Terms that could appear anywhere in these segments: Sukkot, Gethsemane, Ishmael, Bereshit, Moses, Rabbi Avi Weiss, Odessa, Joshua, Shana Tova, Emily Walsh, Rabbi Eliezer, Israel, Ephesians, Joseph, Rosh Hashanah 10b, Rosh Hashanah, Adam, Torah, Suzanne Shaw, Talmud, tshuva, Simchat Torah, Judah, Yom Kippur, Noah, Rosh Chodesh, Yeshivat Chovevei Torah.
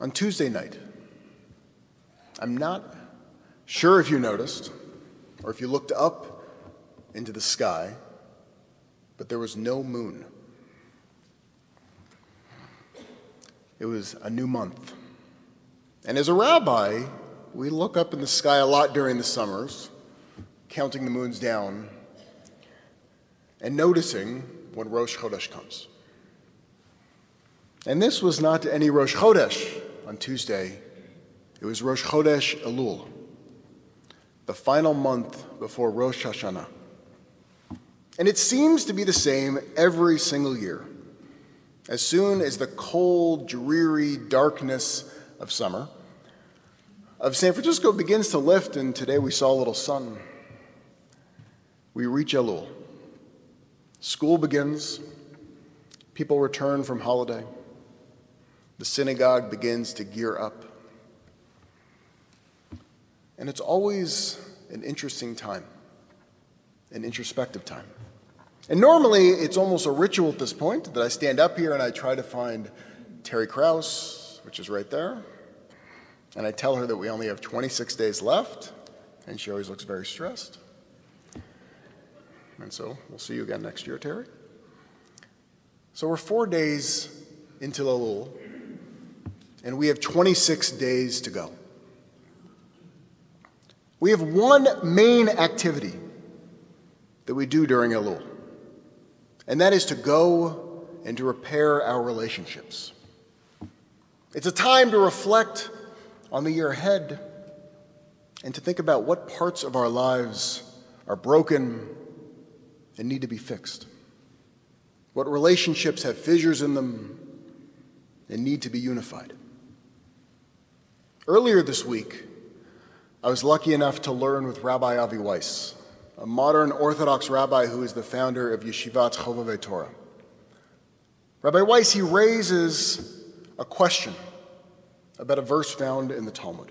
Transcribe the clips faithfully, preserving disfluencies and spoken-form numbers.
on Tuesday night. I'm not sure if you noticed or if you looked up into the sky, but there was no moon. It was a new month. And as a rabbi, we look up in the sky a lot during the summers, counting the moons down and noticing when Rosh Chodesh comes. And this was not any Rosh Chodesh on Tuesday. It was Rosh Chodesh Elul, the final month before Rosh Hashanah. And it seems to be the same every single year. As soon as the cold, dreary darkness of summer of San Francisco begins to lift, and today we saw a little sun, we reach Elul. School begins. People return from holiday. The synagogue begins to gear up. And it's always an interesting time, an introspective time. And normally, it's almost a ritual at this point that I stand up here and I try to find Terry Krause, which is right there, and I tell her that we only have twenty-six days left, and she always looks very stressed. And so, we'll see you again next year, Terry. So we're four days into Elul, and we have twenty-six days to go. We have one main activity that we do during Elul, and that is to go and to repair our relationships. It's a time to reflect on the year ahead and to think about what parts of our lives are broken and need to be fixed, what relationships have fissures in them and need to be unified. Earlier this week, I was lucky enough to learn with Rabbi Avi Weiss, a modern Orthodox rabbi who is the founder of Yeshivat Chovevei Torah. Rabbi Weiss, he raises a question about a verse found in the Talmud,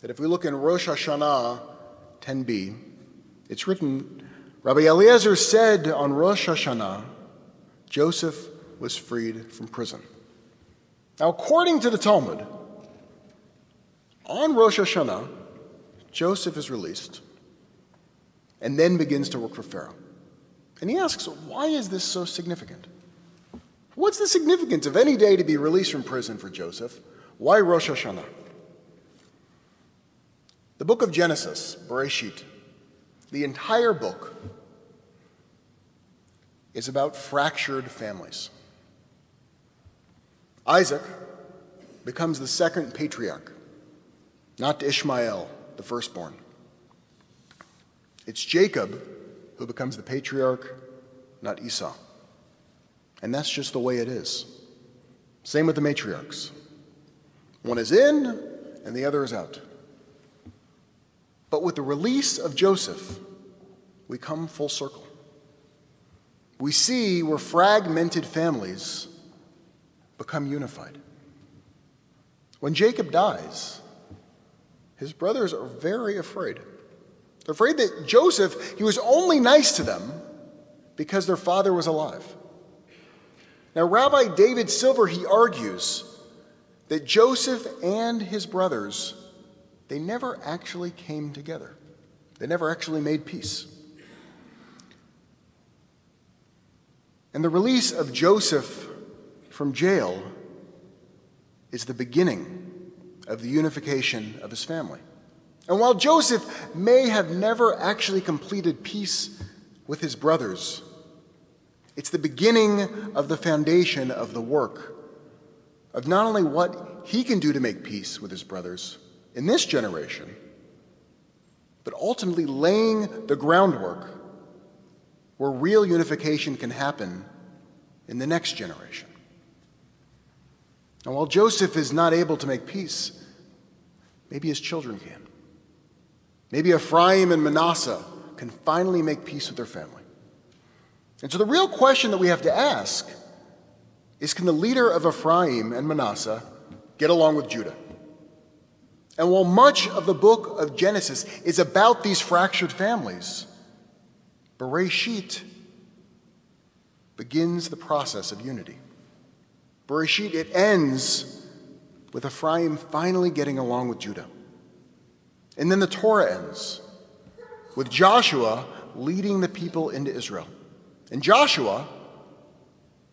that if we look in Rosh Hashanah ten b, it's written, Rabbi Eliezer said on Rosh Hashanah, Joseph was freed from prison. Now, according to the Talmud, on Rosh Hashanah, Joseph is released and then begins to work for Pharaoh. And he asks, why is this so significant? What's the significance of any day to be released from prison for Joseph? Why Rosh Hashanah? The book of Genesis, Bereshit, the entire book is about fractured families. Isaac becomes the second patriarch, not Ishmael, the firstborn. It's Jacob who becomes the patriarch, not Esau. And that's just the way it is. Same with the matriarchs. One is in and the other is out. But with the release of Joseph, we come full circle. We see where fragmented families become unified. When Jacob dies, his brothers are very afraid. They're afraid that Joseph, he was only nice to them because their father was alive. Now, Rabbi David Silver, he argues that Joseph and his brothers, they never actually came together. They never actually made peace. And the release of Joseph from jail is the beginning of the unification of his family. And while Joseph may have never actually completed peace with his brothers, it's the beginning of the foundation of the work of not only what he can do to make peace with his brothers in this generation, but ultimately laying the groundwork where real unification can happen in the next generation. And while Joseph is not able to make peace, maybe his children can. Maybe Ephraim and Manasseh can finally make peace with their family. And so the real question that we have to ask is, can the leader of Ephraim and Manasseh get along with Judah? And while much of the book of Genesis is about these fractured families, Bereshit begins the process of unity. Bereshit, it ends with Ephraim finally getting along with Judah. And then the Torah ends with Joshua leading the people into Israel. And Joshua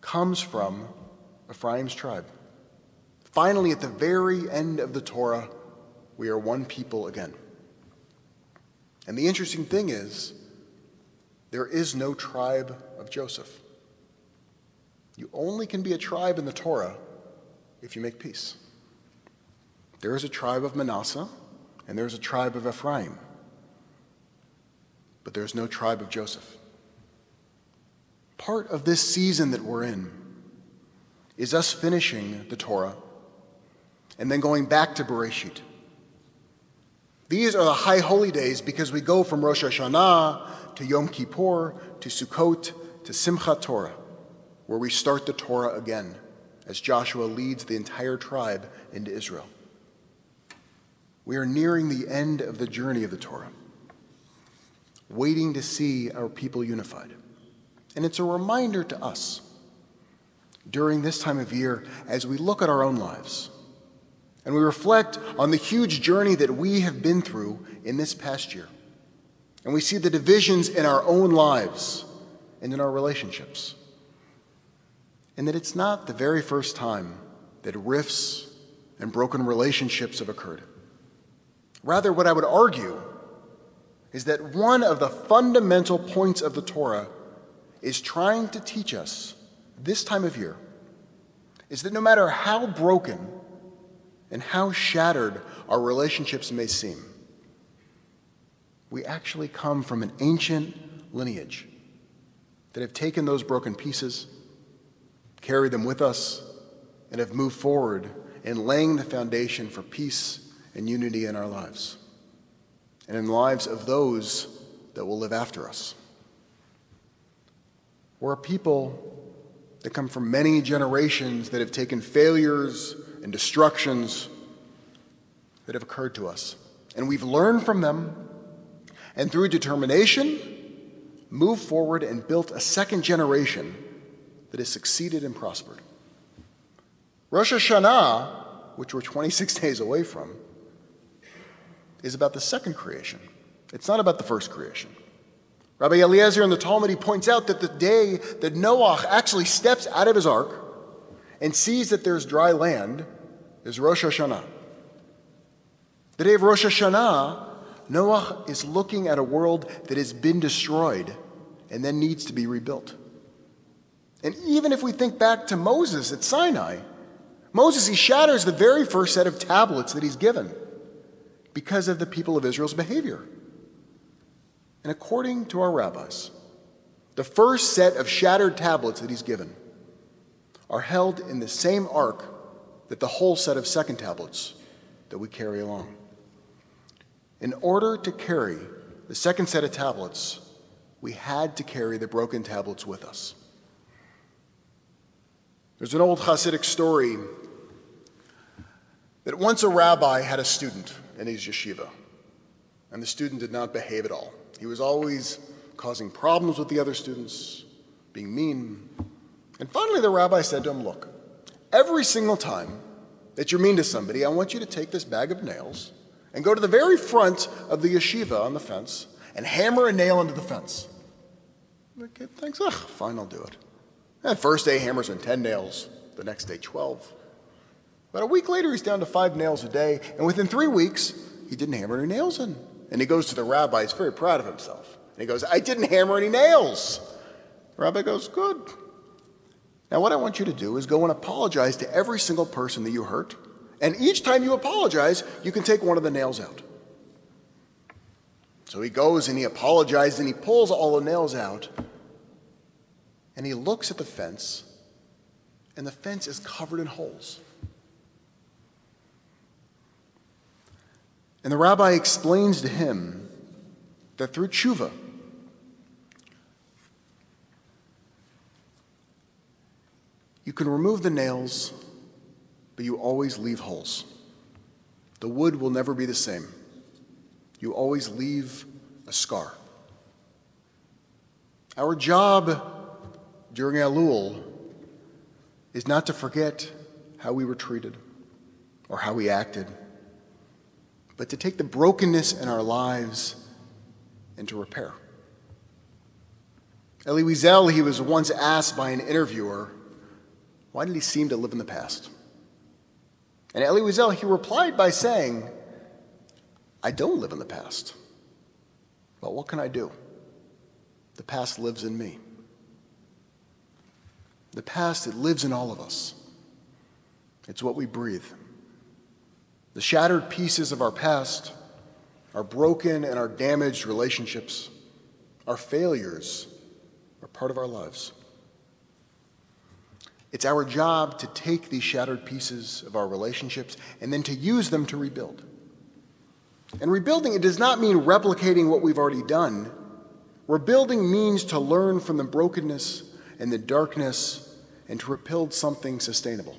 comes from Ephraim's tribe. Finally, at the very end of the Torah, we are one people again. And the interesting thing is, there is no tribe of Joseph. You only can be a tribe in the Torah if you make peace. There is a tribe of Manasseh, and there is a tribe of Ephraim. But there is no tribe of Joseph. Part of this season that we're in is us finishing the Torah and then going back to Bereshit. These are the high holy days because we go from Rosh Hashanah to Yom Kippur to Sukkot to Simchat Torah, where we start the Torah again as Joshua leads the entire tribe into Israel. We are nearing the end of the journey of the Torah, waiting to see our people unified. And it's a reminder to us during this time of year as we look at our own lives and we reflect on the huge journey that we have been through in this past year. And we see the divisions in our own lives and in our relationships. And that it's not the very first time that rifts and broken relationships have occurred. Rather, what I would argue is that one of the fundamental points of the Torah is trying to teach us this time of year is that no matter how broken and how shattered our relationships may seem, we actually come from an ancient lineage that have taken those broken pieces, carried them with us, and have moved forward in laying the foundation for peace and unity in our lives, and in the lives of those that will live after us. We're a people that come from many generations that have taken failures and destructions that have occurred to us. And we've learned from them, and through determination, moved forward and built a second generation that has succeeded and prospered. Rosh Hashanah, which we're twenty-six days away from, is about the second creation. It's not about the first creation. Rabbi Eliezer in the Talmud, he points out that the day that Noah actually steps out of his ark and sees that there's dry land is Rosh Hashanah. The day of Rosh Hashanah, Noah is looking at a world that has been destroyed and then needs to be rebuilt. And even if we think back to Moses at Sinai, Moses, he shatters the very first set of tablets that he's given because of the people of Israel's behavior. And according to our rabbis, the first set of shattered tablets that he's given are held in the same ark that the whole set of second tablets that we carry along. In order to carry the second set of tablets, we had to carry the broken tablets with us. There's an old Hasidic story that once a rabbi had a student in his yeshiva, and the student did not behave at all. He was always causing problems with the other students, being mean. And finally, the rabbi said to him, look, every single time that you're mean to somebody, I want you to take this bag of nails and go to the very front of the yeshiva on the fence and hammer a nail into the fence. The kid thinks, ugh, fine, I'll do it. And first day, hammers in ten nails. The next day, twelve. About a week later, he's down to five nails a day. And within three weeks, he didn't hammer any nails in. And he goes to the rabbi. He's very proud of himself. And he goes, I didn't hammer any nails. The rabbi goes, good. Now what I want you to do is go and apologize to every single person that you hurt. And each time you apologize, you can take one of the nails out. So he goes and he apologizes and he pulls all the nails out. And he looks at the fence. And the fence is covered in holes. And the rabbi explains to him that through tshuva, you can remove the nails, but you always leave holes. The wood will never be the same. You always leave a scar. Our job during Elul is not to forget how we were treated or how we acted, but to take the brokenness in our lives and to repair. Elie Wiesel, he was once asked by an interviewer, why did he seem to live in the past? And Elie Wiesel, he replied by saying, I don't live in the past, but what can I do? The past lives in me. The past, it lives in all of us. It's what we breathe. The shattered pieces of our past, our broken and our damaged relationships, our failures are part of our lives. It's our job to take these shattered pieces of our relationships and then to use them to rebuild. And rebuilding, it does not mean replicating what we've already done. Rebuilding means to learn from the brokenness and the darkness and to rebuild something sustainable.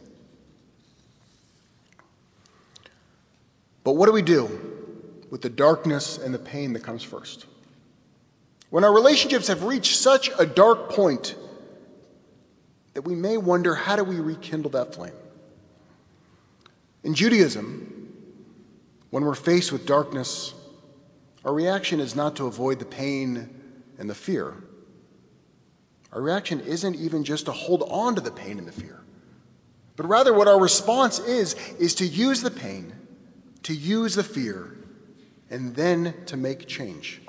But what do we do with the darkness and the pain that comes first? When our relationships have reached such a dark point that we may wonder, how do we rekindle that flame? In Judaism, when we're faced with darkness, our reaction is not to avoid the pain and the fear. Our reaction isn't even just to hold on to the pain and the fear, but rather what our response is, is to use the pain, to use the fear, and then to make change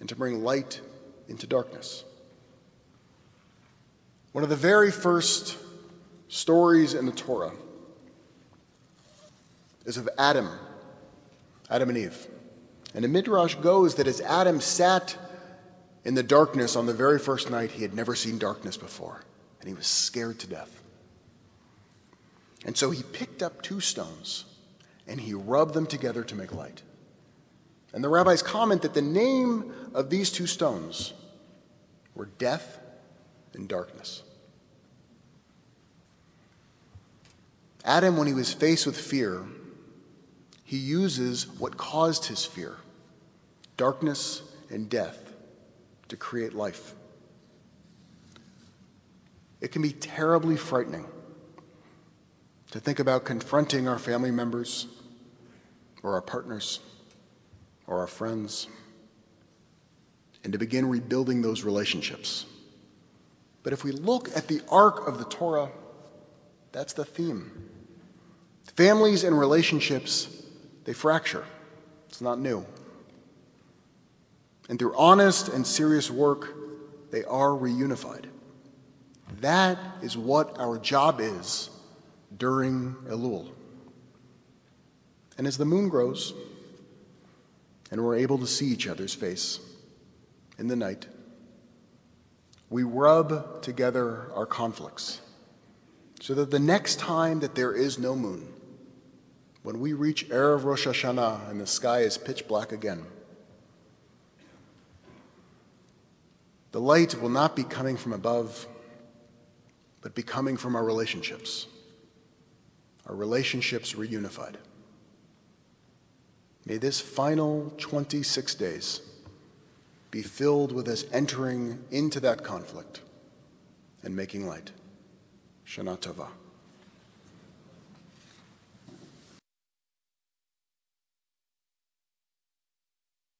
and to bring light into darkness. One of the very first stories in the Torah is of Adam, Adam and Eve. And the Midrash goes that as Adam sat in the darkness on the very first night, he had never seen darkness before, and he was scared to death. And so he picked up two stones, and he rubbed them together to make light. And the rabbis comment that the name of these two stones were death and darkness. Adam, when he was faced with fear, he uses what caused his fear, darkness and death, to create life. It can be terribly frightening to think about confronting our family members or our partners or our friends and to begin rebuilding those relationships. But if we look at the arc of the Torah, that's the theme. Families and relationships, they fracture. It's not new. And through honest and serious work, they are reunified. That is what our job is during Elul. And as the moon grows, and we're able to see each other's face in the night, we rub together our conflicts so that the next time that there is no moon, when we reach Erev Rosh Hashanah and the sky is pitch black again, the light will not be coming from above, but be coming from our relationships. Our relationships reunified. May this final twenty-six days be filled with us entering into that conflict and making light. Shana Tova.